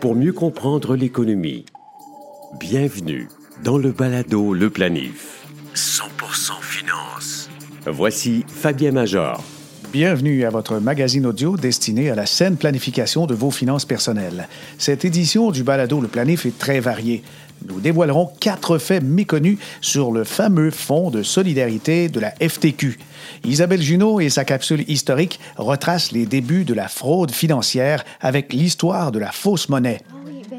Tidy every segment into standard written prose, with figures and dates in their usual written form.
pour mieux comprendre l'économie. Bienvenue dans le Balado LePlanif. 100% finance. Voici Fabien Major. Bienvenue à votre magazine audio destiné à la saine planification de vos finances personnelles. Cette édition du Balado LePlanif est très variée. Nous dévoilerons 4 faits méconnus sur le fameux fonds de solidarité de la FTQ. Isabelle Juneau et sa capsule historique retracent les débuts de la fraude financière avec l'histoire de la fausse monnaie.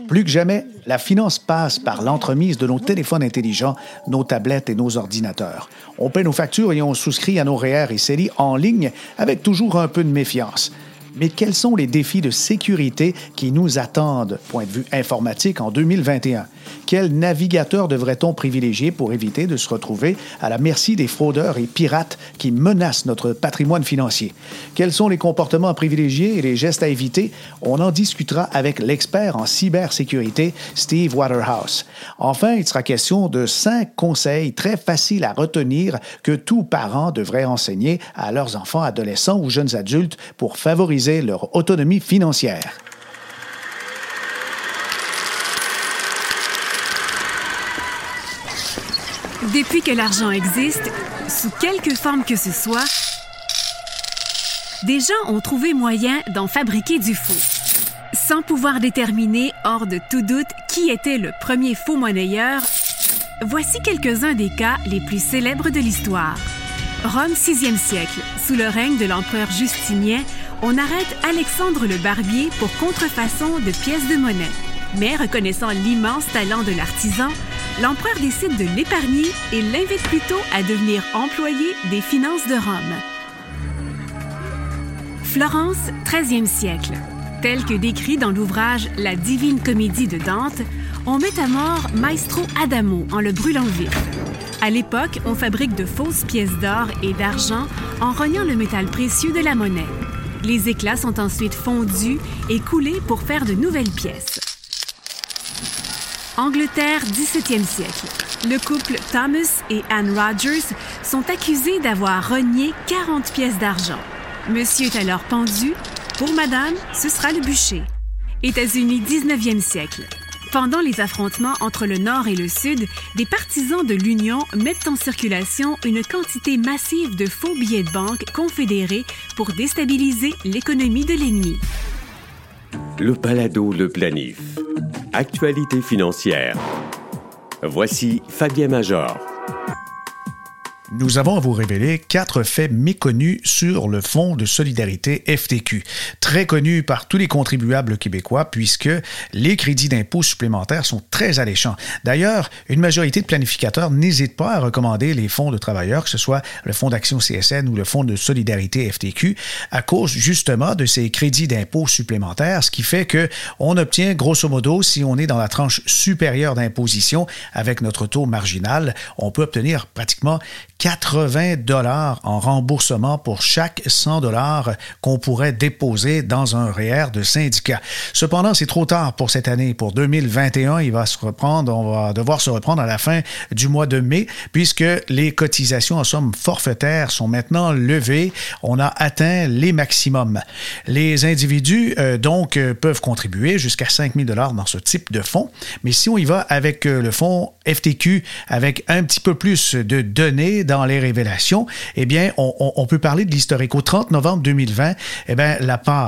Plus que jamais, la finance passe par l'entremise de nos téléphones intelligents, nos tablettes et nos ordinateurs. On paie nos factures et on souscrit à nos REER et CELI en ligne avec toujours un peu de méfiance. Mais quels sont les défis de sécurité qui nous attendent, point de vue informatique, en 2021? Quel navigateur devrait-on privilégier pour éviter de se retrouver à la merci des fraudeurs et pirates qui menacent notre patrimoine financier? Quels sont les comportements à privilégier et les gestes à éviter? On en discutera avec l'expert en cybersécurité, Steve Waterhouse. Enfin, il sera question de 5 conseils très faciles à retenir que tous parents devraient enseigner à leurs enfants, adolescents ou jeunes adultes pour favoriser leur autonomie financière. Depuis que l'argent existe, sous quelque forme que ce soit, des gens ont trouvé moyen d'en fabriquer du faux, sans pouvoir déterminer, hors de tout doute, qui était le premier faux monnayeur. Voici quelques-uns des cas les plus célèbres de l'histoire. Rome, 6e siècle, sous le règne de l'empereur Justinien, on arrête Alexandre le Barbier pour contrefaçon de pièces de monnaie. Mais reconnaissant l'immense talent de l'artisan, l'empereur décide de l'épargner et l'invite plutôt à devenir employé des finances de Rome. Florence, 13e siècle. Tel que décrit dans l'ouvrage « La divine comédie » de Dante, on met à mort Maestro Adamo en le brûlant vif. À l'époque, on fabrique de fausses pièces d'or et d'argent en rognant le métal précieux de la monnaie. Les éclats sont ensuite fondus et coulés pour faire de nouvelles pièces. Angleterre, 17e siècle. Le couple Thomas et Anne Rogers sont accusés d'avoir rogné 40 pièces d'argent. Monsieur est alors pendu. Pour madame, ce sera le bûcher. États-Unis, 19e siècle. Pendant les affrontements entre le Nord et le Sud, des partisans de l'Union mettent en circulation une quantité massive de faux billets de banque confédérés pour déstabiliser l'économie de l'ennemi. Le Balado LePlanif. Actualité financière. Voici Fabien Major. Nous avons à vous révéler 4 faits méconnus sur le Fonds de solidarité FTQ, très connu par tous les contribuables québécois puisque les crédits d'impôt supplémentaires sont très alléchants. D'ailleurs, une majorité de planificateurs n'hésitent pas à recommander les fonds de travailleurs, que ce soit le Fonds d'action CSN ou le Fonds de solidarité FTQ, à cause justement de ces crédits d'impôt supplémentaires, ce qui fait qu'on obtient grosso modo, si on est dans la tranche supérieure d'imposition avec notre taux marginal, on peut obtenir pratiquement $80 en remboursement pour chaque $100 qu'on pourrait déposer dans un REER de syndicat. Cependant, c'est trop tard pour cette année. Pour 2021, on va devoir se reprendre à la fin du mois de mai, puisque les cotisations en somme forfaitaire sont maintenant levées. On a atteint les maximums. Les individus, peuvent contribuer jusqu'à $5,000 dans ce type de fonds. Mais si on y va avec le fonds FTQ, avec un petit peu plus de données dans les révélations, eh bien, on peut parler de l'historique. Au 30 novembre 2020, eh bien,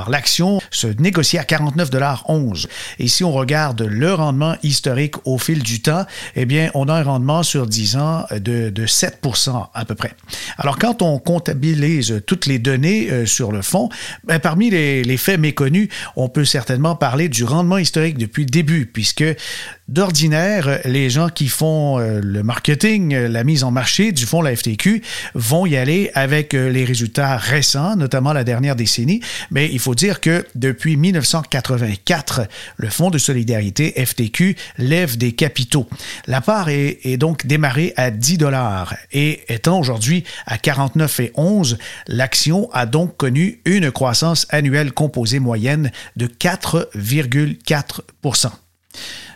l'action se négocie à $49.11. Et si on regarde le rendement historique au fil du temps, eh bien, on a un rendement sur 10 ans de 7% à peu près. Alors, quand on comptabilise toutes les données sur le fonds, bien, parmi les faits méconnus, on peut certainement parler du rendement historique depuis le début, puisque d'ordinaire, les gens qui font le marketing, la mise en marché du fonds la FTQ vont y aller avec les résultats récents, notamment la dernière décennie. Mais il faut dire que depuis 1984, le fonds de solidarité FTQ lève des capitaux. La part est donc démarrée à $10 et étant aujourd'hui à $49.11, l'action a donc connu une croissance annuelle composée moyenne de 4,4%.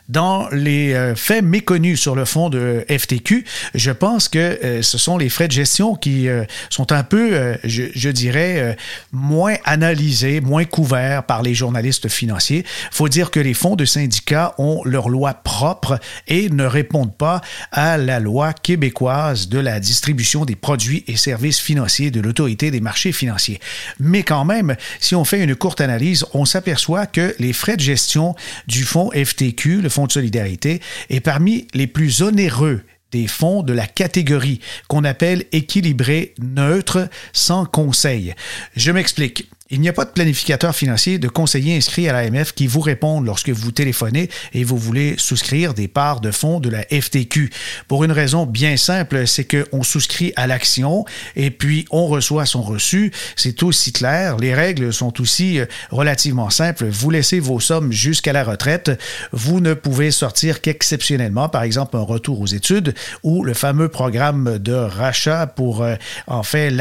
dans les faits méconnus sur le fonds de FTQ, je pense que ce sont les frais de gestion qui sont un peu, je dirais, moins analysés, moins couverts par les journalistes financiers. Il faut dire que les fonds de syndicats ont leur loi propre et ne répondent pas à la loi québécoise de la distribution des produits et services financiers de l'Autorité des marchés financiers. Mais quand même, si on fait une courte analyse, on s'aperçoit que les frais de gestion du fonds FTQ, le fonds de solidarité, est parmi les plus onéreux des fonds de la catégorie qu'on appelle équilibré, neutre, sans conseil. Je m'explique. Il n'y a pas de planificateur financier, de conseiller inscrit à l'AMF qui vous répondent lorsque vous téléphonez et vous voulez souscrire des parts de fonds de la FTQ. Pour une raison bien simple, c'est qu'on souscrit à l'action et puis on reçoit son reçu. C'est aussi clair. Les règles sont aussi relativement simples. Vous laissez vos sommes jusqu'à la retraite. Vous ne pouvez sortir qu'exceptionnellement, par exemple, un retour aux études ou le fameux programme de rachat pour, en fait,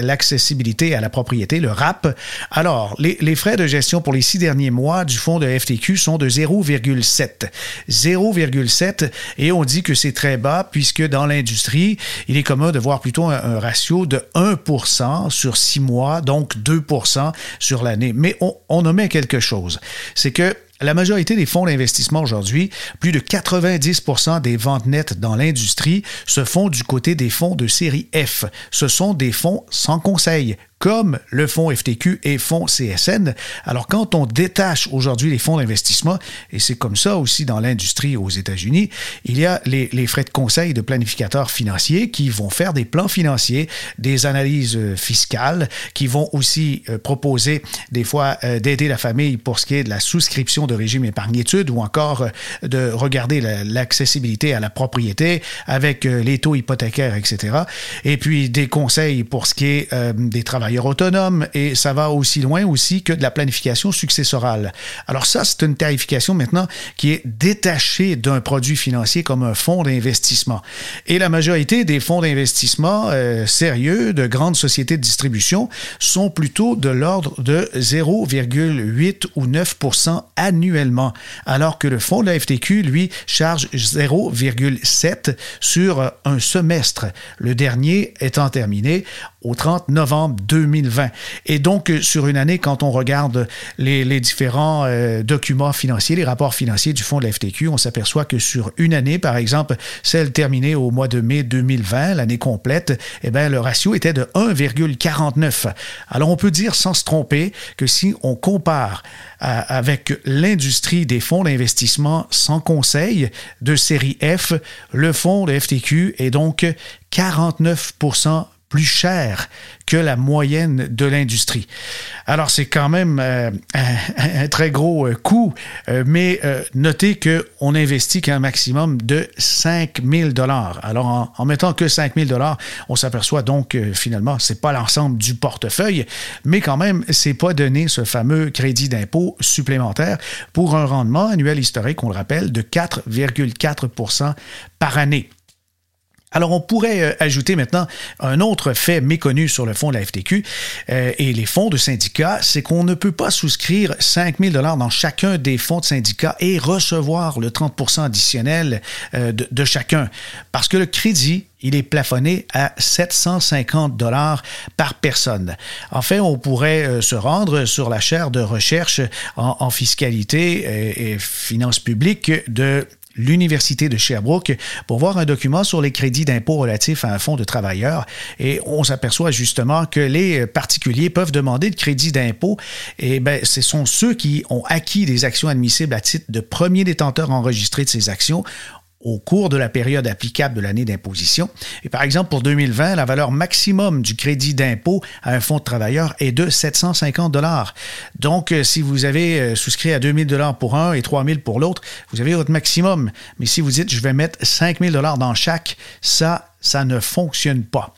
l'accessibilité à la propriété, le RAP. Alors, les frais de gestion pour les 6 derniers mois du fonds de FTQ sont de 0,7. 0,7, et on dit que c'est très bas puisque dans l'industrie, il est commun de voir plutôt un ratio de 1% sur 6 mois, donc 2% sur l'année. Mais on omet quelque chose, c'est que la majorité des fonds d'investissement aujourd'hui, plus de 90% des ventes nettes dans l'industrie, se font du côté des fonds de série F. Ce sont des fonds sans conseil, comme le fonds FTQ et fonds CSN. Alors, quand on détache aujourd'hui les fonds d'investissement, et c'est comme ça aussi dans l'industrie aux États-Unis, il y a les frais de conseil de planificateurs financiers qui vont faire des plans financiers, des analyses fiscales, qui vont aussi proposer des fois d'aider la famille pour ce qui est de la souscription de régime épargne-études ou encore de regarder l'accessibilité à la propriété avec les taux hypothécaires, etc. Et puis, des conseils pour ce qui est des travailleurs autonome, et ça va aussi loin aussi que de la planification successorale. Alors ça, c'est une tarification maintenant qui est détachée d'un produit financier comme un fonds d'investissement. Et la majorité des fonds d'investissement sérieux, de grandes sociétés de distribution, sont plutôt de l'ordre de 0,8 ou 9% annuellement, alors que le fonds de la FTQ, lui, charge 0,7 sur un semestre, le dernier étant terminé au 30 novembre 2020. Et donc, sur une année, quand on regarde les différents documents financiers, les rapports financiers du fonds de la FTQ, on s'aperçoit que sur une année, par exemple, celle terminée au mois de mai 2020, l'année complète, eh bien, le ratio était de 1,49. Alors, on peut dire sans se tromper que si on compare avec l'industrie des fonds d'investissement sans conseil de série F, le fonds de FTQ est donc 49% plus cher que la moyenne de l'industrie. Alors, c'est quand même un très gros coût, mais notez qu'on investit qu'un maximum de 5 000 $. Alors, en mettant que 5 000 $, on s'aperçoit donc, finalement, c'est pas l'ensemble du portefeuille, mais quand même, c'est pas donné ce fameux crédit d'impôt supplémentaire pour un rendement annuel historique, on le rappelle, de 4,4% par année. Alors, on pourrait ajouter maintenant un autre fait méconnu sur le fonds de la FTQ et les fonds de syndicats, c'est qu'on ne peut pas souscrire 5 000 $ dans chacun des fonds de syndicats et recevoir le 30% additionnel de chacun, parce que le crédit, il est plafonné à 750 $ par personne. En fait, on pourrait se rendre sur la chaire de recherche en fiscalité et finances publiques de l'Université de Sherbrooke pour voir un document sur les crédits d'impôt relatifs à un fonds de travailleurs. Et on s'aperçoit justement que les particuliers peuvent demander de crédit d'impôt. Et bien, ce sont ceux qui ont acquis des actions admissibles à titre de premier détenteur enregistré de ces actions au cours de la période applicable de l'année d'imposition. Et par exemple, pour 2020, la valeur maximum du crédit d'impôt à un fonds de travailleurs est de 750 $. Donc, si vous avez souscrit à 2 000 $ pour un et 3 000 $ pour l'autre, vous avez votre maximum. Mais si vous dites « je vais mettre 5 000 $ dans chaque », ça ne fonctionne pas.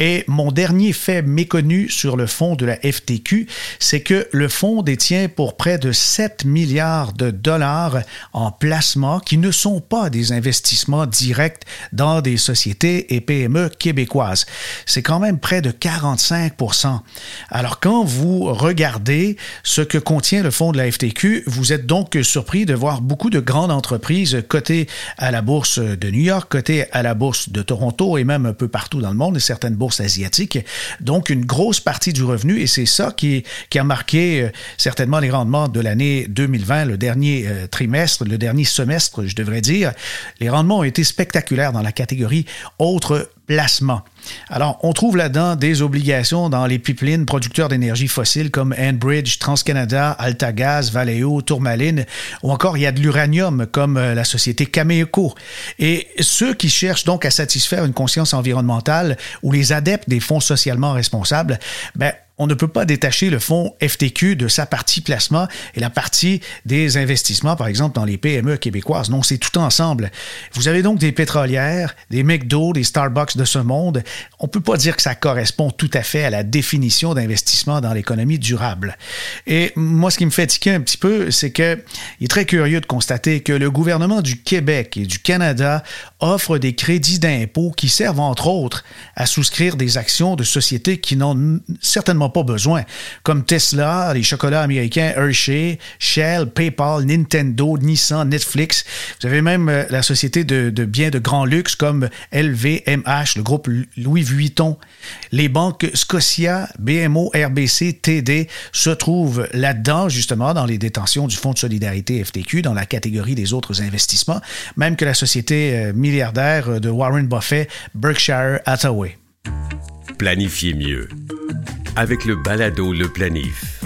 Et mon dernier fait méconnu sur le fonds de la FTQ, c'est que le fonds détient pour près de 7 milliards de dollars en placements qui ne sont pas des investissements directs dans des sociétés et PME québécoises. C'est quand même près de 45%. Alors, quand vous regardez ce que contient le fonds de la FTQ, vous êtes donc surpris de voir beaucoup de grandes entreprises cotées à la bourse de New York, cotées à la bourse de Toronto et même un peu partout dans le monde, et certaines bourses asiatiques. Donc, une grosse partie du revenu, et c'est ça qui a marqué certainement les rendements de l'année 2020, le dernier trimestre, le dernier semestre, je devrais dire. Les rendements ont été spectaculaires dans la catégorie autres placements. Alors, on trouve là-dedans des obligations dans les pipelines producteurs d'énergie fossile comme Enbridge, TransCanada, Altagaz, Valeo, Tourmaline, ou encore il y a de l'uranium comme la société Cameco. Et ceux qui cherchent donc à satisfaire une conscience environnementale ou les adeptes des fonds socialement responsables, ben, on ne peut pas détacher le fonds FTQ de sa partie placement et la partie des investissements, par exemple, dans les PME québécoises. Non, c'est tout ensemble. Vous avez donc des pétrolières, des McDo, des Starbucks de ce monde. On ne peut pas dire que ça correspond tout à fait à la définition d'investissement dans l'économie durable. Et moi, ce qui me fait tiquer un petit peu, c'est qu'il est très curieux de constater que le gouvernement du Québec et du Canada offre des crédits d'impôt qui servent, entre autres, à souscrire des actions de sociétés qui n'ont certainement pas besoin, comme Tesla, les chocolats américains Hershey, Shell, PayPal, Nintendo, Nissan, Netflix. Vous avez même la société de biens de grand luxe comme LVMH, le groupe Louis Vuitton. Les banques Scotia, BMO, RBC, TD se trouvent là-dedans, justement, dans les détentions du Fonds de solidarité FTQ, dans la catégorie des autres investissements, même que la société milliardaire de Warren Buffett, Berkshire Hathaway. Planifiez mieux avec le balado LePlanif.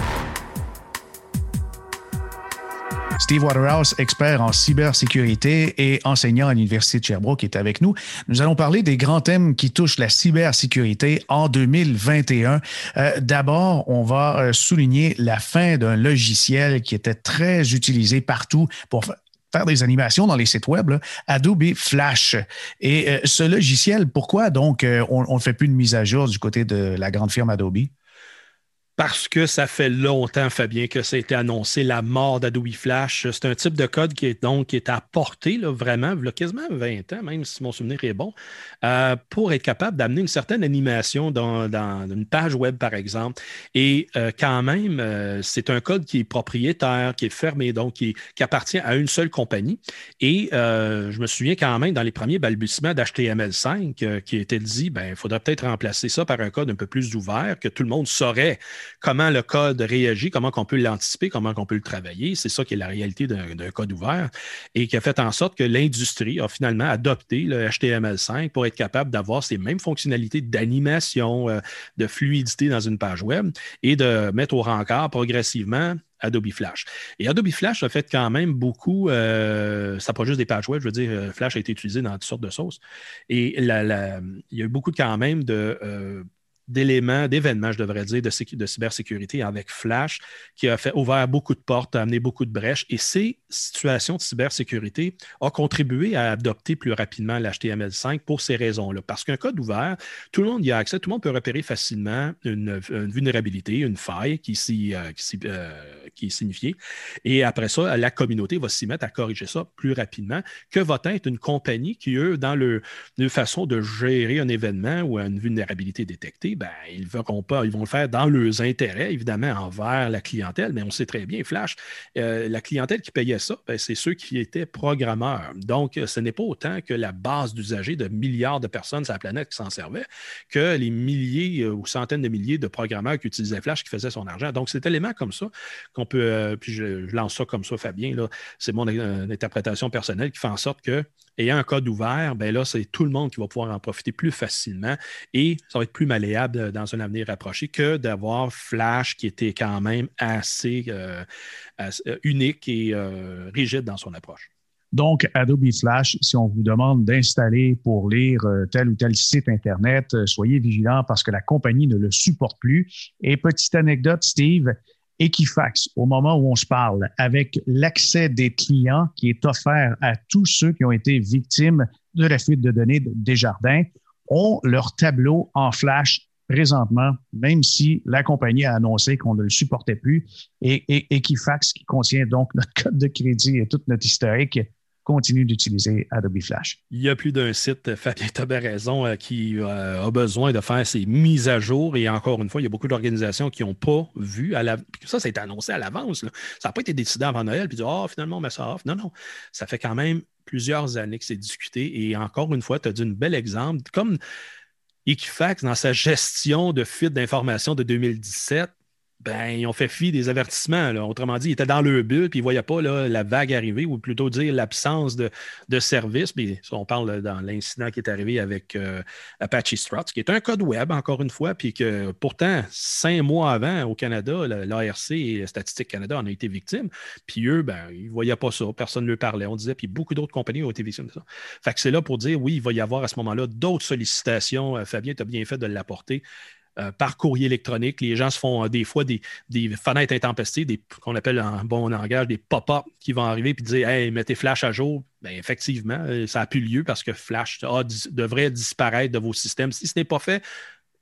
Steve Waterhouse, expert en cybersécurité et enseignant à l'Université de Sherbrooke, est avec nous. Nous allons parler des grands thèmes qui touchent la cybersécurité en 2021. D'abord, on va souligner la fin d'un logiciel qui était très utilisé partout pour faire des animations dans les sites web, là, Adobe Flash. Et ce logiciel, pourquoi donc on ne fait plus de mise à jour du côté de la grande firme Adobe? Parce que ça fait longtemps, Fabien, que ça a été annoncé, la mort d'Adobe Flash. C'est un type de code qui est à portée, là, vraiment, il y a quasiment 20 ans, même si mon souvenir est bon, pour être capable d'amener une certaine animation dans une page web, par exemple. Et quand même, c'est un code qui est propriétaire, qui est fermé, donc qui appartient à une seule compagnie. Et je me souviens quand même, dans les premiers balbutiements d'HTML5, qui était dit, ben, il faudrait peut-être remplacer ça par un code un peu plus ouvert, que tout le monde saurait comment le code réagit, comment on peut l'anticiper, comment on peut le travailler. C'est ça qui est la réalité d'un code ouvert et qui a fait en sorte que l'industrie a finalement adopté le HTML5 pour être capable d'avoir ces mêmes fonctionnalités d'animation, de fluidité dans une page web et de mettre au rencard progressivement Adobe Flash. Et Adobe Flash a fait quand même beaucoup, ça pas juste des pages web, je veux dire, Flash a été utilisé dans toutes sortes de sources. Et il y a eu beaucoup quand même d'événements, je devrais dire, de cybersécurité avec Flash, qui a ouvert beaucoup de portes, a amené beaucoup de brèches. Et ces situations de cybersécurité ont contribué à adopter plus rapidement l'HTML5 pour ces raisons-là. Parce qu'un code ouvert, tout le monde y a accès, tout le monde peut repérer facilement une vulnérabilité, une faille qui est signifiée. Et après ça, la communauté va s'y mettre à corriger ça plus rapidement que va être une compagnie qui, eux, dans leur façon de gérer un événement ou une vulnérabilité détectée, ben, ils vont le faire dans leurs intérêts, évidemment, envers la clientèle, mais on sait très bien, Flash, la clientèle qui payait ça, ben, c'est ceux qui étaient programmeurs. Donc, ce n'est pas autant que la base d'usagers de milliards de personnes sur la planète qui s'en servaient que les milliers ou centaines de milliers de programmeurs qui utilisaient Flash qui faisaient son argent. Donc, cet élément comme ça qu'on peut, puis je lance ça comme ça, Fabien, là, c'est mon interprétation personnelle qui fait en sorte que, ayant un code ouvert, ben là, c'est tout le monde qui va pouvoir en profiter plus facilement et ça va être plus malléable dans un avenir rapproché que d'avoir Flash qui était quand même assez unique et rigide dans son approche. Donc, Adobe Flash, si on vous demande d'installer pour lire tel ou tel site Internet, soyez vigilants parce que la compagnie ne le supporte plus. Et petite anecdote, Steve, Equifax, au moment où on se parle, avec l'accès des clients qui est offert à tous ceux qui ont été victimes de la fuite de données de Desjardins, ont leur tableau en flash présentement, même si la compagnie a annoncé qu'on ne le supportait plus, et Equifax, qui contient donc notre code de crédit et tout notre historique, continue d'utiliser Adobe Flash. Il y a plus d'un site, Fabien, tu as raison, qui a besoin de faire ses mises à jour. Et encore une fois, il y a beaucoup d'organisations qui n'ont pas vu. Ça a été annoncé à l'avance. Là. Ça n'a pas été décidé avant Noël, puis finalement, on met ça off. Non. Ça fait quand même plusieurs années que c'est discuté. Et encore une fois, tu as dit un bel exemple. Comme Equifax, dans sa gestion de fuite d'informations de 2017, ils ont fait fi des avertissements. Là. Autrement dit, ils étaient dans le but puis ils ne voyaient pas la vague arriver, ou plutôt dire l'absence de service. Puis, on parle dans l'incident qui est arrivé avec Apache Struts, qui est un code web, encore une fois, puis que pourtant, 5 mois avant, au Canada, l'ARC et Statistique Canada en a été victimes. Puis eux, ils ne voyaient pas ça. Personne ne leur parlait. On disait, puis beaucoup d'autres compagnies ont été victimes de ça. Fait que c'est là pour dire, oui, il va y avoir à ce moment-là d'autres sollicitations. Fabien, tu as bien fait de l'apporter. Par courrier électronique, les gens se font des fois des fenêtres intempestives, qu'on appelle en bon langage des pop-up qui vont arriver et dire « Hey, mettez Flash à jour ». Effectivement, ça n'a plus lieu parce que Flash devrait disparaître de vos systèmes. Si ce n'est pas fait,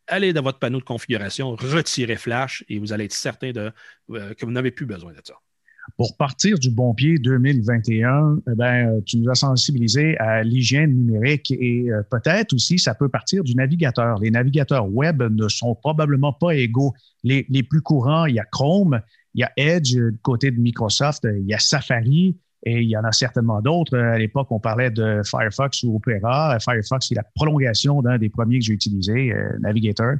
allez dans votre panneau de configuration, retirez Flash et vous allez être certain que vous n'avez plus besoin de ça. Pour partir du bon pied 2021, tu nous as sensibilisés à l'hygiène numérique et peut-être aussi ça peut partir du navigateur. Les navigateurs web ne sont probablement pas égaux. Les plus courants, il y a Chrome, il y a Edge du côté de Microsoft, il y a Safari et il y en a certainement d'autres. À l'époque, on parlait de Firefox ou Opera. Firefox, c'est la prolongation d'un des premiers que j'ai utilisé, Navigator.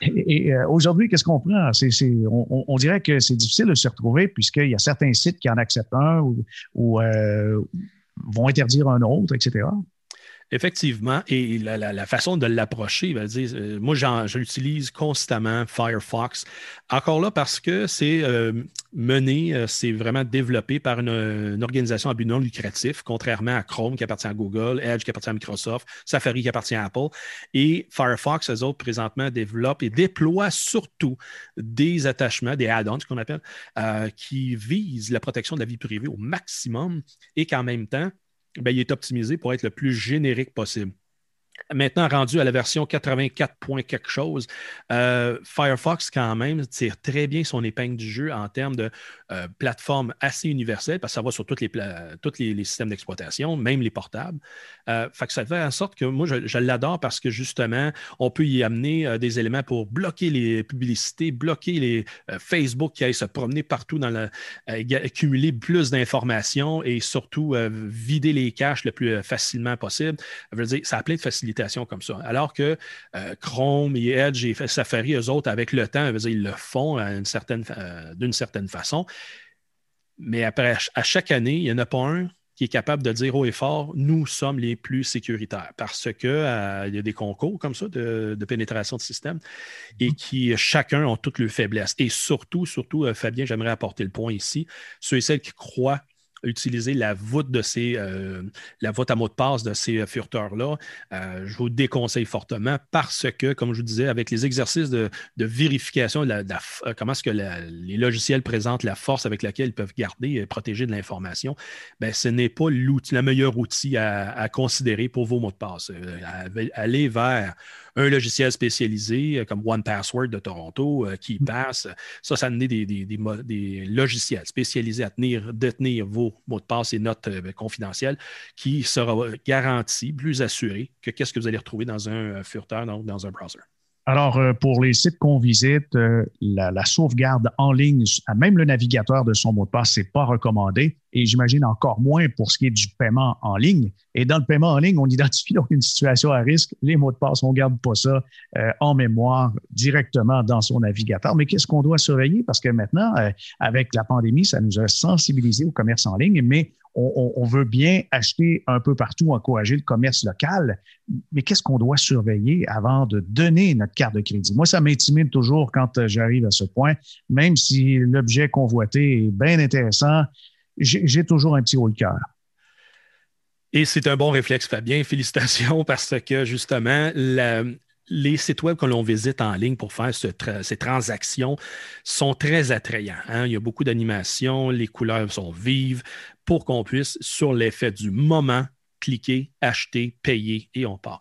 Et aujourd'hui, qu'est-ce qu'on prend? On dirait que c'est difficile de se retrouver puisqu'il y a certains sites qui en acceptent un ou vont interdire un autre, etc. Effectivement, et la façon de l'approcher, moi j'utilise constamment Firefox, encore là parce que c'est c'est vraiment développé par une organisation à but non lucratif, contrairement à Chrome qui appartient à Google, Edge qui appartient à Microsoft, Safari qui appartient à Apple, et Firefox, eux autres présentement développent et déploient surtout des attachements, des add-ons qu'on appelle, qui visent la protection de la vie privée au maximum et qu'en même temps, il est optimisé pour être le plus générique possible. Maintenant, rendu à la version 84. Quelque chose, Firefox, quand même, tire très bien son épingle du jeu en termes de plateforme assez universelle, parce que ça va sur tous les systèmes d'exploitation, même les portables. Fait que ça fait en sorte que moi, je l'adore parce que, justement, on peut y amener des éléments pour bloquer les publicités, bloquer les Facebook qui aillent se promener partout, cumuler plus d'informations et surtout vider les caches le plus facilement possible. Je veux dire, ça a plein de facilités comme ça. Alors que Chrome et Edge et Safari, eux autres, avec le temps, ils le font d'une certaine façon. Mais après, à chaque année, il n'y en a pas un qui est capable de dire haut et fort, nous sommes les plus sécuritaires parce qu'il y a des concours comme ça de pénétration de système et qui chacun ont toutes leurs faiblesses. Et surtout, Fabien, j'aimerais apporter le point ici, ceux et celles qui croient utiliser la voûte à mot de passe de ces furteurs-là, je vous déconseille fortement parce que, comme je vous disais, avec les exercices de vérification, comment est-ce que les logiciels présentent la force avec laquelle ils peuvent garder et protéger de l'information, ce n'est pas le meilleur outil à considérer pour vos mots de passe. Allez vers un logiciel spécialisé comme 1Password de Toronto, qui passe, ça amenait des logiciels spécialisés à détenir vos mots de passe et notes confidentielles, qui sera garanti, plus assuré que qu'est-ce que vous allez retrouver dans un furteur, donc dans un browser. Alors, pour les sites qu'on visite, la sauvegarde en ligne, même le navigateur de son mot de passe, ce n'est pas recommandé et j'imagine encore moins pour ce qui est du paiement en ligne. Et dans le paiement en ligne, on identifie donc une situation à risque. Les mots de passe, on ne garde pas ça en mémoire directement dans son navigateur. Mais qu'est-ce qu'on doit surveiller? Parce que maintenant, avec la pandémie, ça nous a sensibilisés au commerce en ligne, mais on veut bien acheter un peu partout, encourager le commerce local, mais qu'est-ce qu'on doit surveiller avant de donner notre carte de crédit? Moi, ça m'intimide toujours quand j'arrive à ce point. Même si l'objet convoité est bien intéressant, j'ai toujours un petit haut le cœur. Et c'est un bon réflexe, Fabien. Félicitations parce que, justement, les sites web que l'on visite en ligne pour faire ces transactions sont très attrayants. Hein? Il y a beaucoup d'animations, les couleurs sont vives pour qu'on puisse, sur l'effet du moment, cliquer, acheter, payer et on part.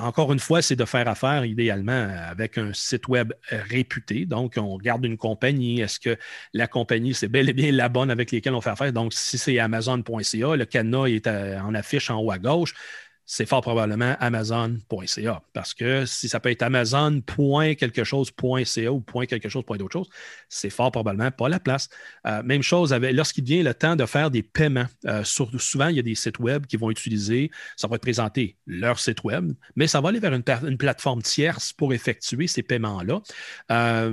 Encore une fois, c'est de faire affaire idéalement avec un site web réputé. Donc, on regarde une compagnie. Est-ce que la compagnie, c'est bel et bien la bonne avec laquelle on fait affaire? Donc, si c'est Amazon.ca, le cadenas est en affiche en haut à gauche. C'est fort probablement Amazon.ca parce que si ça peut être Amazon.quelque-chose.ca ou .quelque-chose.d'autre chose, c'est fort probablement pas la place. Même chose lorsqu'il vient le temps de faire des paiements. Souvent, il y a des sites web qui vont utiliser, ça va te présenter leur site web, mais ça va aller vers une plateforme tierce pour effectuer ces paiements-là.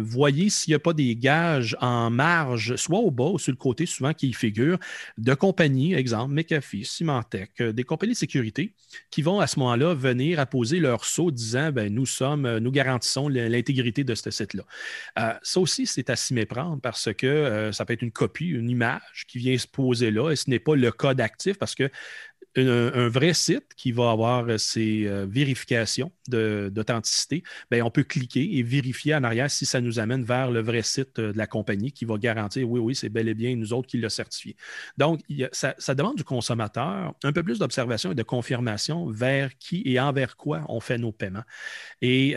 Voyez s'il n'y a pas des gages en marge, soit au bas ou sur le côté, souvent qui figurent, de compagnies, exemple, McAfee, Symantec, des compagnies de sécurité qui vont à ce moment-là venir apposer leur sceau disant « nous garantissons l'intégrité de ce site-là ». Ça aussi, c'est à s'y méprendre parce que ça peut être une copie, une image qui vient se poser là et ce n'est pas le code actif parce que un vrai site qui va avoir ses vérifications d'authenticité, on peut cliquer et vérifier en arrière si ça nous amène vers le vrai site de la compagnie qui va garantir, oui, c'est bel et bien nous autres qui l'a certifié. Donc, ça demande du consommateur un peu plus d'observation et de confirmation vers qui et envers quoi on fait nos paiements. Et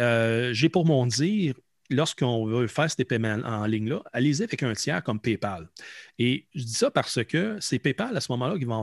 j'ai pour mon dire, lorsqu'on veut faire ces paiements en ligne-là, allez-y avec un tiers comme PayPal. Et je dis ça parce que c'est PayPal à ce moment-là qui va en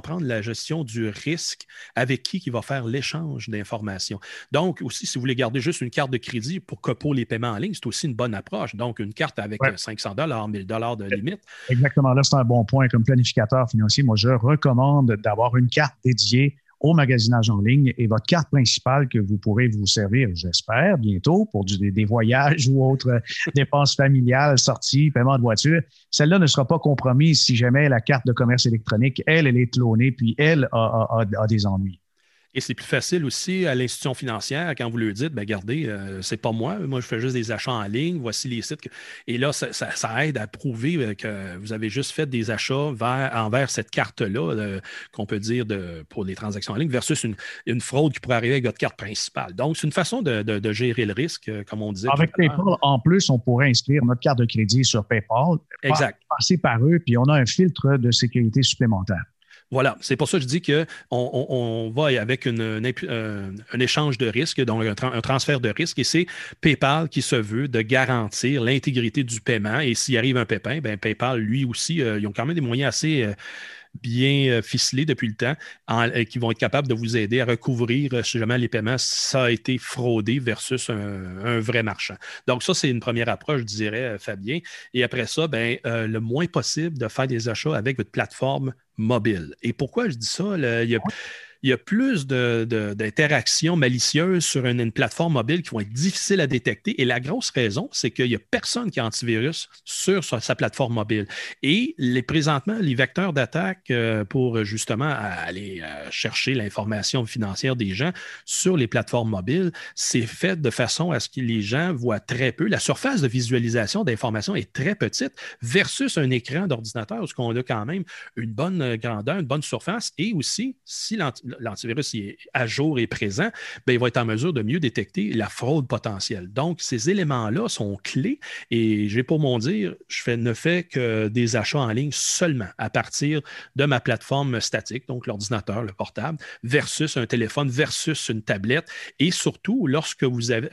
prendre la gestion du risque avec qui va faire l'échange d'informations. Donc aussi, si vous voulez garder juste une carte de crédit pour les paiements en ligne, c'est aussi une bonne approche. Donc une carte avec $500, $1,000 de limite. Exactement, là c'est un bon point. Comme planificateur financier, moi je recommande d'avoir une carte dédiée au magasinage en ligne et votre carte principale que vous pourrez vous servir, j'espère, bientôt pour des voyages ou autres dépenses familiales, sorties, paiement de voiture. Celle-là ne sera pas compromise si jamais la carte de commerce électronique, elle est clonée puis elle a des ennuis. Et c'est plus facile aussi à l'institution financière quand vous lui dites, regardez, c'est pas moi, je fais juste des achats en ligne, voici les sites. Et là, ça aide à prouver que vous avez juste fait des achats envers cette carte-là, qu'on peut dire pour les transactions en ligne, versus une fraude qui pourrait arriver avec votre carte principale. Donc, c'est une façon de gérer le risque, comme on disait. Avec PayPal, en plus, on pourrait inscrire notre carte de crédit sur PayPal, passer par eux, puis on a un filtre de sécurité supplémentaire. Voilà, c'est pour ça que je dis qu'on va avec un échange de risque, donc un transfert de risque, et c'est PayPal qui se veut de garantir l'intégrité du paiement. Et s'il arrive un pépin, PayPal, lui aussi, ils ont quand même des moyens assez bien ficelés depuis le temps qui vont être capables de vous aider à recouvrir si jamais les paiements, ça a été fraudé versus un vrai marchand. Donc ça, c'est une première approche, je dirais, Fabien. Et après ça, le moins possible de faire des achats avec votre plateforme mobile. Et pourquoi je dis ça? Il y a plus d'interactions malicieuses sur une plateforme mobile qui vont être difficiles à détecter. Et la grosse raison, c'est qu'il n'y a personne qui a antivirus sur sa plateforme mobile. Et présentement, les vecteurs d'attaque pour justement aller chercher l'information financière des gens sur les plateformes mobiles, c'est fait de façon à ce que les gens voient très peu. La surface de visualisation d'informations est très petite versus un écran d'ordinateur où on a quand même une bonne grandeur, une bonne surface. Et aussi, si l'antivirus est à jour et présent, il va être en mesure de mieux détecter la fraude potentielle. Donc, ces éléments-là sont clés et j'ai pour mon dire, je ne fais que des achats en ligne seulement à partir de ma plateforme statique, donc l'ordinateur, le portable, versus un téléphone, versus une tablette et surtout lorsque vous êtes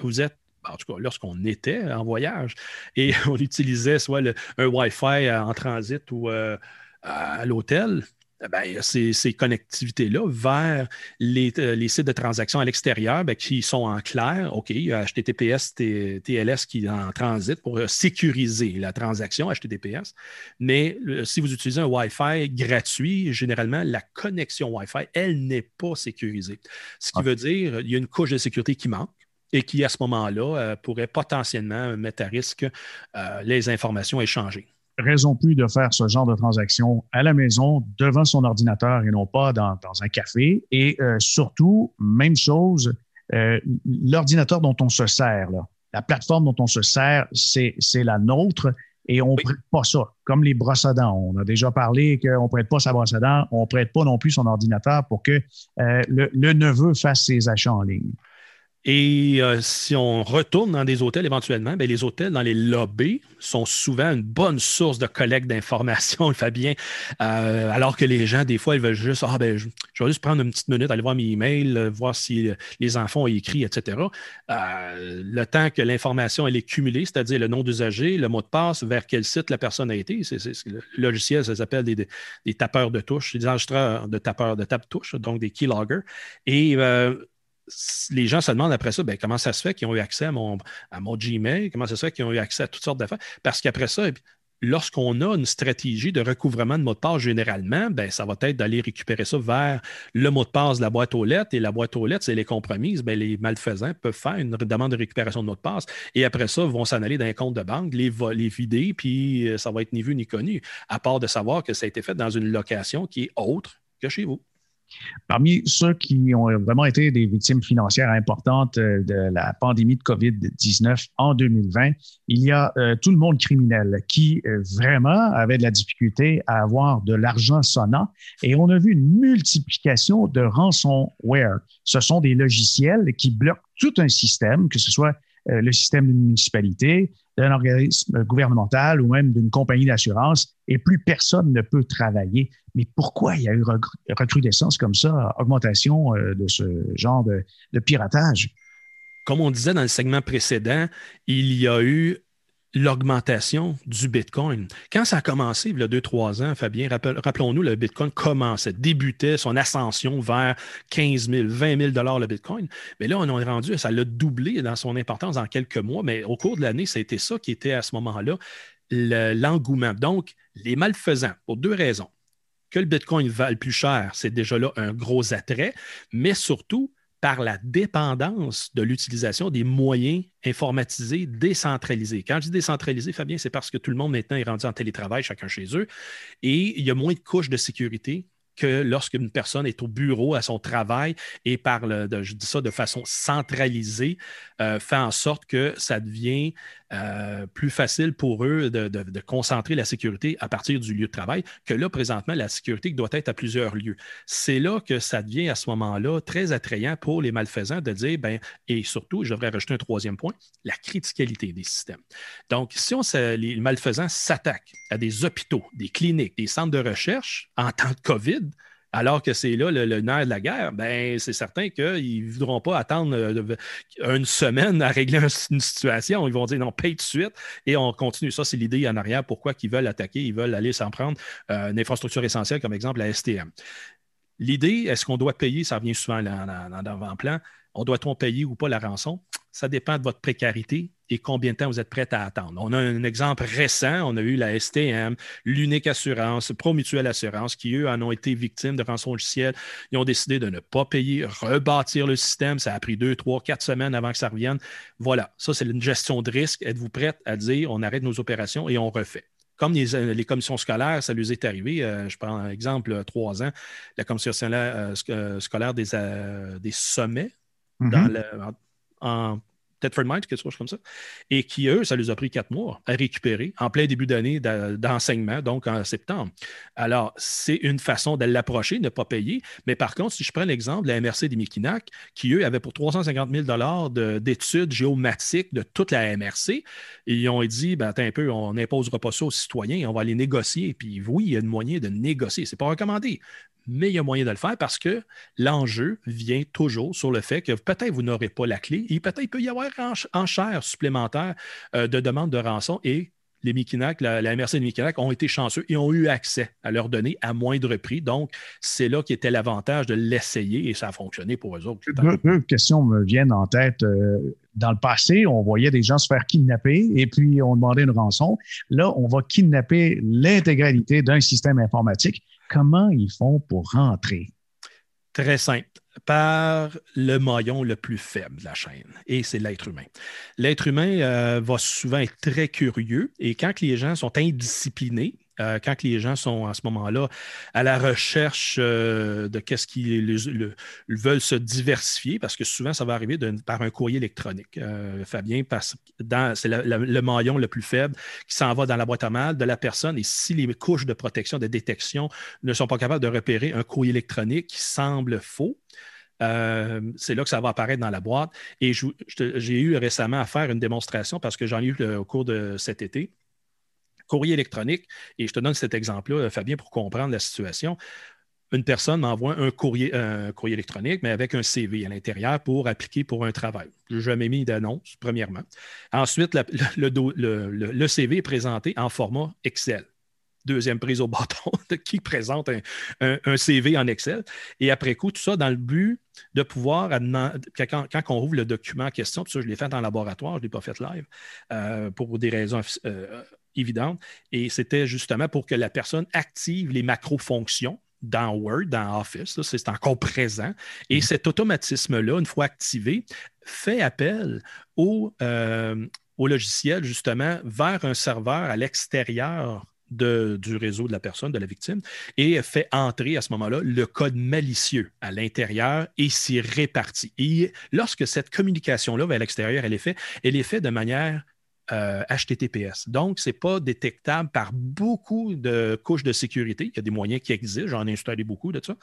en tout cas, lorsqu'on était en voyage et on utilisait soit un Wi-Fi en transit ou à l'hôtel, ces connectivités-là vers les sites de transactions à l'extérieur qui sont en clair. OK, il y a HTTPS, TLS qui est en transit pour sécuriser la transaction HTTPS. Mais si vous utilisez un Wi-Fi gratuit, généralement, la connexion Wi-Fi, elle n'est pas sécurisée. Ce qui veut dire qu'il y a une couche de sécurité qui manque et qui, à ce moment-là, pourrait potentiellement mettre à risque les informations échangées. Raison plus de faire ce genre de transaction à la maison, devant son ordinateur et non pas dans un café. Et surtout, même chose, l'ordinateur dont on se sert, la plateforme dont on se sert, c'est la nôtre et on ne prête pas ça, comme les brosses à dents. On a déjà parlé qu'on ne prête pas sa brosse à dents, on ne prête pas non plus son ordinateur pour que le neveu fasse ses achats en ligne. Et si on retourne dans des hôtels éventuellement, bien, les hôtels dans les lobbies sont souvent une bonne source de collecte d'informations, Fabien, alors que les gens, des fois, ils veulent juste « Ah, ben je vais juste prendre une petite minute, aller voir mes emails, voir si les enfants ont écrit, etc. » Le temps que l'information, elle est cumulée, c'est-à-dire le nom d'usager, le mot de passe, vers quel site la personne a été. C'est le logiciel, ça s'appelle des tapeurs de touches, des enregistreurs de tapeurs de tape-touche, donc des keyloggers. Et les gens se demandent après ça, bien, comment ça se fait qu'ils ont eu accès à mon Gmail, comment ça se fait qu'ils ont eu accès à toutes sortes d'affaires. Parce qu'après ça, lorsqu'on a une stratégie de recouvrement de mots de passe généralement, bien, ça va être d'aller récupérer ça vers le mot de passe de la boîte aux lettres. Et la boîte aux lettres, c'est les compromises. Bien, les malfaisants peuvent faire une demande de récupération de mot de passe. Et après ça, vont s'en aller dans un compte de banque, les vider, puis ça va être ni vu ni connu, à part de savoir que ça a été fait dans une location qui est autre que chez vous. Parmi ceux qui ont vraiment été des victimes financières importantes de la pandémie de COVID-19 en 2020, il y a tout le monde criminel qui vraiment avait de la difficulté à avoir de l'argent sonnant et on a vu une multiplication de ransomware. Ce sont des logiciels qui bloquent tout un système, que ce soit le système d'une municipalité, d'un organisme gouvernemental ou même d'une compagnie d'assurance et plus personne ne peut travailler. Mais pourquoi il y a eu recrudescence comme ça, augmentation de ce genre de piratage? Comme on disait dans le segment précédent, il y a eu l'augmentation du Bitcoin. Quand ça a commencé, il y a 2-3 ans, Fabien, rappelons-nous, le Bitcoin débutait son ascension vers 15 000, 20 000 le Bitcoin. Mais là, on est rendu, ça l'a doublé dans son importance en quelques mois, mais au cours de l'année, ça a été ça qui était à ce moment-là l'engouement. Donc, les malfaisants, pour deux raisons. Que le Bitcoin vale plus cher, c'est déjà là un gros attrait, mais surtout, par la dépendance de l'utilisation des moyens informatisés décentralisés. Quand je dis décentralisé, Fabien, c'est parce que tout le monde maintenant est rendu en télétravail, chacun chez eux, et il y a moins de couches de sécurité que lorsqu'une personne est au bureau, à son travail, et je dis ça de façon centralisée, fait en sorte que ça devient plus facile pour eux de concentrer la sécurité à partir du lieu de travail, que là, présentement, la sécurité doit être à plusieurs lieux. C'est là que ça devient, à ce moment-là, très attrayant pour les malfaisants de dire, bien, et surtout, je devrais rajouter un troisième point, la criticalité des systèmes. Donc, si les malfaisants s'attaquent à des hôpitaux, des cliniques, des centres de recherche en temps de COVID, alors que c'est là le nerf de la guerre, bien, c'est certain qu'ils ne voudront pas attendre une semaine à régler une situation. Ils vont dire non, paye tout de suite et on continue. Ça, c'est l'idée en arrière. Pourquoi qu'ils veulent attaquer? Ils veulent aller s'en prendre une infrastructure essentielle, comme exemple la STM. L'idée, est-ce qu'on doit payer? Ça revient souvent dans l'avant-plan. Doit-on payer ou pas la rançon? Ça dépend de votre précarité et combien de temps vous êtes prêt à attendre. On a un exemple récent, on a eu la STM, l'Unique Assurance, Promutuelle Assurance, qui, eux, en ont été victimes de rançon logicielle. Ils ont décidé de ne pas payer, rebâtir le système. Ça a pris 2, 3, 4 semaines avant que ça revienne. Voilà, ça, c'est une gestion de risque. Êtes-vous prête à dire on arrête nos opérations et on refait? Comme les commissions scolaires, ça lui est arrivé, je prends un exemple, 3 ans, la commission scolaire des sommets, en Thetford Mines, quelque chose comme ça, et qui, eux, ça les a pris 4 mois à récupérer en plein début d'année d'enseignement, donc en septembre. Alors, c'est une façon de l'approcher, ne pas payer, mais par contre, si je prends l'exemple de la MRC des Mékinac, qui, eux, avaient pour 350 000 d'études géomatiques de toute la MRC, ils ont dit, ben, attends un peu, on n'imposera pas ça aux citoyens, on va aller négocier, puis oui, il y a un moyen de négocier, c'est pas recommandé, mais il y a moyen de le faire parce que l'enjeu vient toujours sur le fait que peut-être vous n'aurez pas la clé et peut-être il peut y avoir enchères supplémentaires de demandes de rançon et les Mékinac, la MRC de Mékinac ont été chanceux et ont eu accès à leurs données à moindre prix. Donc, c'est là qu'était l'avantage de l'essayer et ça a fonctionné pour eux autres. Deux questions me viennent en tête. Dans le passé, on voyait des gens se faire kidnapper et puis on demandait une rançon. Là, on va kidnapper l'intégralité d'un système informatique. Comment ils font pour rentrer? Très simple. Par le maillon le plus faible de la chaîne, et c'est l'être humain. L'être humain va souvent être très curieux, et quand les gens sont indisciplinés, quand les gens sont à ce moment-là à la recherche de qu'est-ce qu'ils veulent se diversifier, parce que souvent ça va arriver par un courrier électronique, Fabien, c'est le maillon le plus faible qui s'en va dans la boîte à mal de la personne et si les couches de protection, de détection ne sont pas capables de repérer un courrier électronique qui semble faux, C'est là que ça va apparaître dans la boîte. Et j'ai eu récemment à faire une démonstration parce que j'en ai eu au cours de cet été. Courrier électronique, et je te donne cet exemple-là, Fabien, pour comprendre la situation. Une personne m'envoie un courrier électronique, mais avec un CV à l'intérieur pour appliquer pour un travail. Je n'ai jamais mis d'annonce, premièrement. Ensuite, le CV est présenté en format Excel. Deuxième prise au bâton qui présente un CV en Excel. Et après coup, tout ça dans le but de pouvoir, quand on ouvre le document en question, puis ça, je l'ai fait en laboratoire, je ne l'ai pas fait live, pour des raisons évidentes. Et c'était justement pour que la personne active les macro-fonctions dans Word, dans Office, là, c'est encore présent. Et cet automatisme-là, une fois activé, fait appel au logiciel, justement, vers un serveur à l'extérieur du réseau de la personne, de la victime, et fait entrer à ce moment-là le code malicieux à l'intérieur et s'y répartit. Et lorsque cette communication-là vers l'extérieur, elle est faite de manière HTTPS. Donc, ce n'est pas détectable par beaucoup de couches de sécurité. Il y a des moyens qui existent, j'en ai installé beaucoup de ça,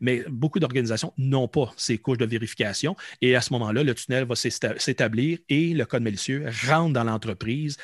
mais beaucoup d'organisations n'ont pas ces couches de vérification et à ce moment-là, le tunnel va s'établir et le code malicieux rentre dans l'entreprise.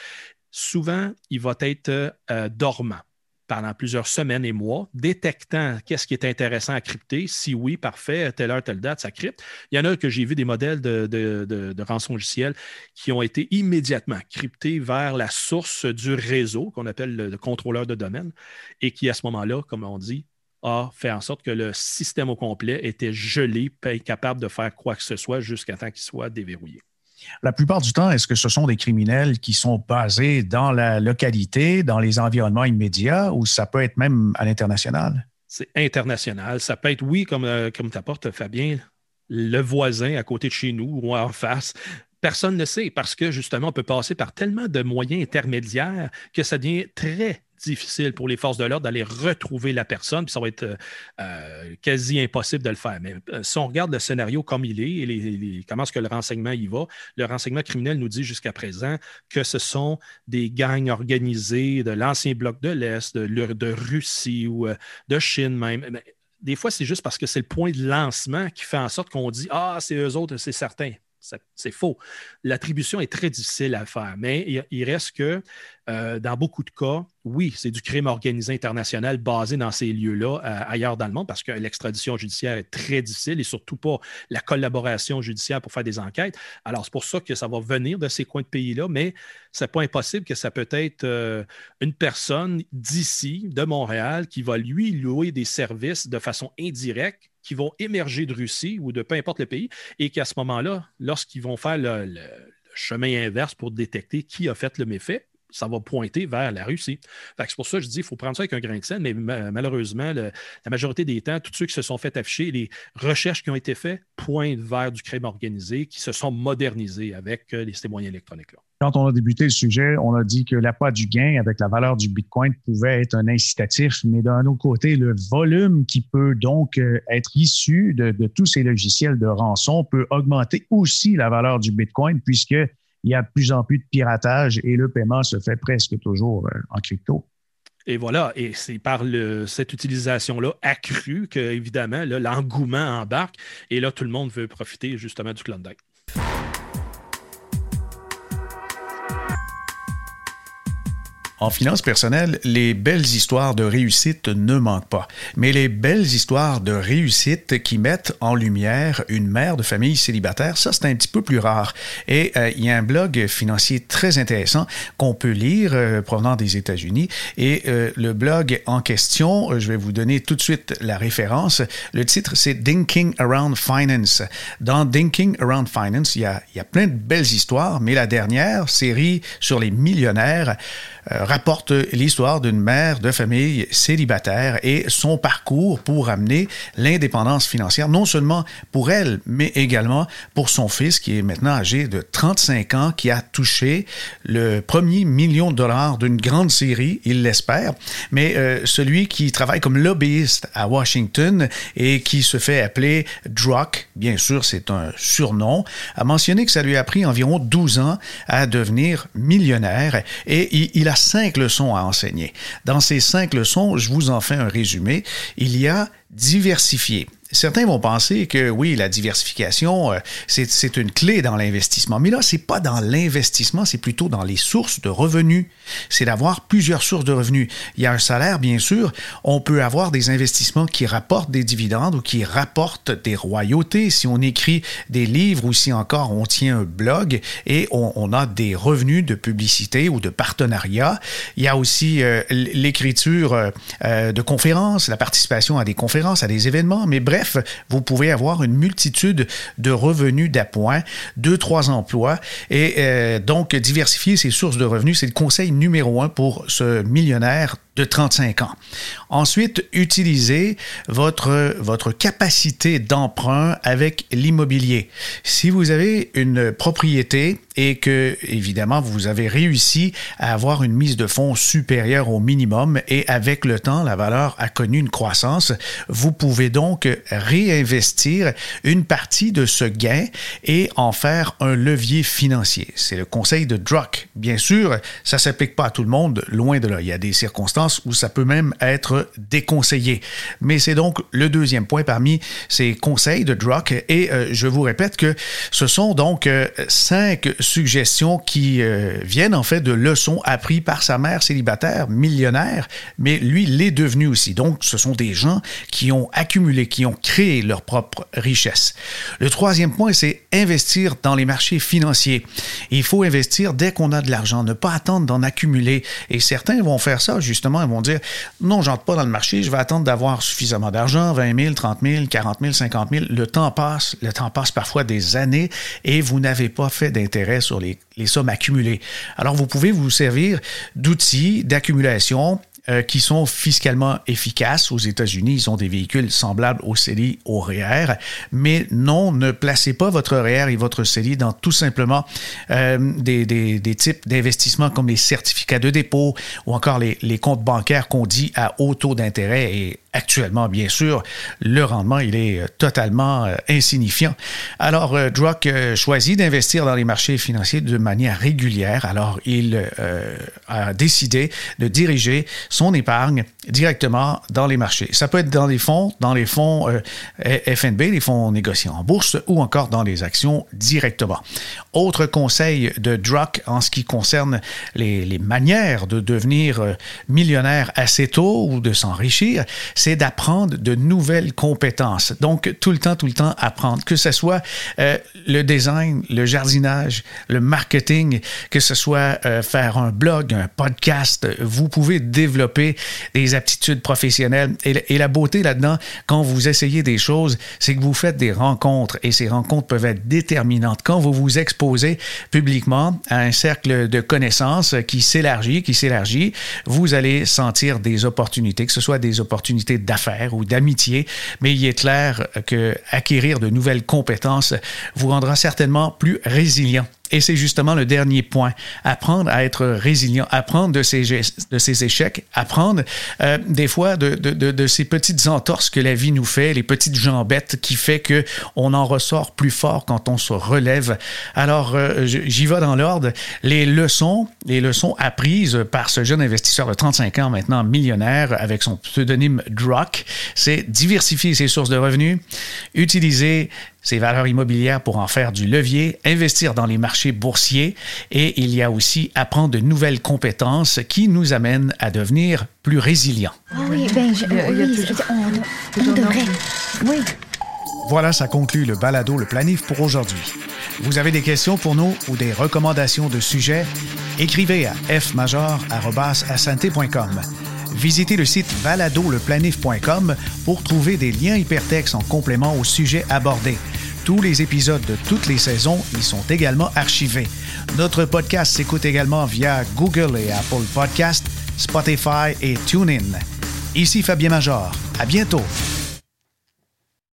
Souvent, il va être dormant pendant plusieurs semaines et mois, détectant qu'est-ce qui est intéressant à crypter. Si oui, parfait, telle heure, telle date, ça crypte. Il y en a que j'ai vu des modèles de rançon logiciel qui ont été immédiatement cryptés vers la source du réseau, qu'on appelle le contrôleur de domaine, et qui, à ce moment-là, comme on dit, a fait en sorte que le système au complet était gelé, pas capable de faire quoi que ce soit jusqu'à temps qu'il soit déverrouillé. La plupart du temps, est-ce que ce sont des criminels qui sont basés dans la localité, dans les environnements immédiats, ou ça peut être même à l'international? C'est international. Ça peut être, oui, comme t'apporte Fabien, le voisin à côté de chez nous ou en face. Personne ne sait parce que, justement, on peut passer par tellement de moyens intermédiaires que ça devient très difficile pour les forces de l'ordre d'aller retrouver la personne, puis ça va être quasi impossible de le faire. Mais si on regarde le scénario comme il est et comment est-ce que le renseignement y va, le renseignement criminel nous dit jusqu'à présent que ce sont des gangs organisés de l'ancien bloc de l'Est, de Russie ou de Chine même. Mais des fois, c'est juste parce que c'est le point de lancement qui fait en sorte qu'on dit « Ah, c'est eux autres, c'est certain ». C'est faux. L'attribution est très difficile à faire, mais il reste que dans beaucoup de cas, oui, c'est du crime organisé international basé dans ces lieux-là ailleurs dans le monde parce que l'extradition judiciaire est très difficile et surtout pas la collaboration judiciaire pour faire des enquêtes. Alors, c'est pour ça que ça va venir de ces coins de pays-là, mais c'est pas impossible que ça peut être une personne d'ici, de Montréal, qui va lui louer des services de façon indirecte qui vont émerger de Russie ou de peu importe le pays, et qu'à ce moment-là, lorsqu'ils vont faire le chemin inverse pour détecter qui a fait le méfait, ça va pointer vers la Russie. Fait que c'est pour ça que je dis qu'il faut prendre ça avec un grain de sel, mais malheureusement, la majorité des temps, tous ceux qui se sont fait afficher, les recherches qui ont été faites pointent vers du crime organisé, qui se sont modernisés avec ces moyens électroniques-là. Quand on a débuté le sujet, on a dit que l'appât du gain avec la valeur du Bitcoin pouvait être un incitatif, mais d'un autre côté, le volume qui peut donc être issu de tous ces logiciels de rançon peut augmenter aussi la valeur du Bitcoin puisqu'il y a de plus en plus de piratage et le paiement se fait presque toujours en crypto. Et voilà, et c'est par cette utilisation-là accrue que, évidemment, là, l'engouement embarque et là, tout le monde veut profiter justement du Klondike. En finance personnelle, les belles histoires de réussite ne manquent pas. Mais les belles histoires de réussite qui mettent en lumière une mère de famille célibataire, ça, c'est un petit peu plus rare. Et il y a un blog financier très intéressant qu'on peut lire provenant des États-Unis. Et le blog en question, je vais vous donner tout de suite la référence. Le titre, c'est « Thinking Around Finance ». Dans « Thinking Around Finance », il y a plein de belles histoires, mais la dernière série sur les millionnaires rapporte l'histoire d'une mère de famille célibataire et son parcours pour amener l'indépendance financière, non seulement pour elle, mais également pour son fils qui est maintenant âgé de 35 ans, qui a touché le premier $1 million d'une grande série, il l'espère, mais celui qui travaille comme lobbyiste à Washington et qui se fait appeler Druck, bien sûr c'est un surnom, a mentionné que ça lui a pris environ 12 ans à devenir millionnaire et il a 5 leçons à enseigner. Dans ces 5 leçons, je vous en fais un résumé. Il y a diversifier. certains vont penser que oui, la diversification, c'est une clé dans l'investissement. Mais là, c'est pas dans l'investissement, c'est plutôt dans les sources de revenus. C'est d'avoir plusieurs sources de revenus. Il y a un salaire, bien sûr. On peut avoir des investissements qui rapportent des dividendes ou qui rapportent des royautés. Si on écrit des livres ou si encore on tient un blog et on a des revenus de publicité ou de partenariat. Il y a aussi l'écriture de conférences, la participation à des conférences, à des événements. Mais bref, vous pouvez avoir une multitude de revenus d'appoint, 2-3 emplois. Et donc, diversifier ses sources de revenus, c'est le conseil numéro 1 pour ce millionnaire de 35 ans. Ensuite, utilisez votre capacité d'emprunt avec l'immobilier. Si vous avez une propriété et que, évidemment, vous avez réussi à avoir une mise de fonds supérieure au minimum et avec le temps, la valeur a connu une croissance, vous pouvez donc réinvestir une partie de ce gain et en faire un levier financier. C'est le conseil de Druck. Bien sûr, ça ne s'applique pas à tout le monde, loin de là. Il y a des circonstances où ça peut même être déconseillé. Mais c'est donc le deuxième point parmi ces conseils de Druck. Et je vous répète que ce sont donc 5 suggestions qui viennent en fait de leçons apprises par sa mère célibataire, millionnaire, mais lui l'est devenu aussi. Donc, ce sont des gens qui ont accumulé, qui ont créé leur propre richesse. Le troisième point, c'est investir dans les marchés financiers. Il faut investir dès qu'on a de l'argent, ne pas attendre d'en accumuler. Et certains vont faire ça, justement, ils vont dire « Non, je n'entre pas dans le marché, je vais attendre d'avoir suffisamment d'argent, 20 000, 30 000, 40 000, 50 000. » le temps passe parfois des années et vous n'avez pas fait d'intérêt sur les sommes accumulées. Alors, vous pouvez vous servir d'outils d'accumulation qui sont fiscalement efficaces. Aux États-Unis, ils ont des véhicules semblables au CELI, au REER, mais non, ne placez pas votre REER et votre CELI dans tout simplement des types d'investissements comme les certificats de dépôt ou encore les comptes bancaires qu'on dit à haut taux d'intérêt. Et actuellement, bien sûr, le rendement, il est totalement insignifiant. Alors, Druck choisit d'investir dans les marchés financiers de manière régulière. Alors, il a décidé de diriger son épargne directement dans les marchés. Ça peut être dans les fonds FNB, les fonds négociés en bourse ou encore dans les actions directement. Autre conseil de Druck en ce qui concerne les manières de devenir millionnaire assez tôt ou de s'enrichir, c'est d'apprendre de nouvelles compétences. Donc, tout le temps apprendre, que ce soit le design, le jardinage, le marketing, que ce soit faire un blog, un podcast, vous pouvez développer des aptitudes professionnelles. Et la beauté là-dedans, quand vous essayez des choses, c'est que vous faites des rencontres et ces rencontres peuvent être déterminantes. Quand vous vous exposez publiquement à un cercle de connaissances qui s'élargit, vous allez sentir des opportunités, que ce soit des opportunités d'affaires ou d'amitié, mais il est clair qu'acquérir de nouvelles compétences vous rendra certainement plus résilient. Et c'est justement le dernier point, apprendre à être résilient, apprendre de ses échecs, apprendre des fois de ces petites entorses que la vie nous fait, les petites jambettes qui fait qu'on en ressort plus fort quand on se relève. Alors, j'y vais dans l'ordre. Les leçons apprises par ce jeune investisseur de 35 ans, maintenant millionnaire, avec son pseudonyme Druck, c'est diversifier ses sources de revenus, utiliser ces valeurs immobilières pour en faire du levier, investir dans les marchés boursiers et il y a aussi apprendre de nouvelles compétences qui nous amènent à devenir plus résilients. Oui, bien, on devrait. Oui. Voilà, ça conclut le balado Le Planif pour aujourd'hui. Vous avez des questions pour nous ou des recommandations de sujets? Écrivez à fmajor@asante.com. Visitez le site baladoleplanif.com pour trouver des liens hypertextes en complément au sujet abordé. Tous les épisodes de toutes les saisons y sont également archivés. Notre podcast s'écoute également via Google et Apple Podcasts, Spotify et TuneIn. Ici Fabien Major. À bientôt!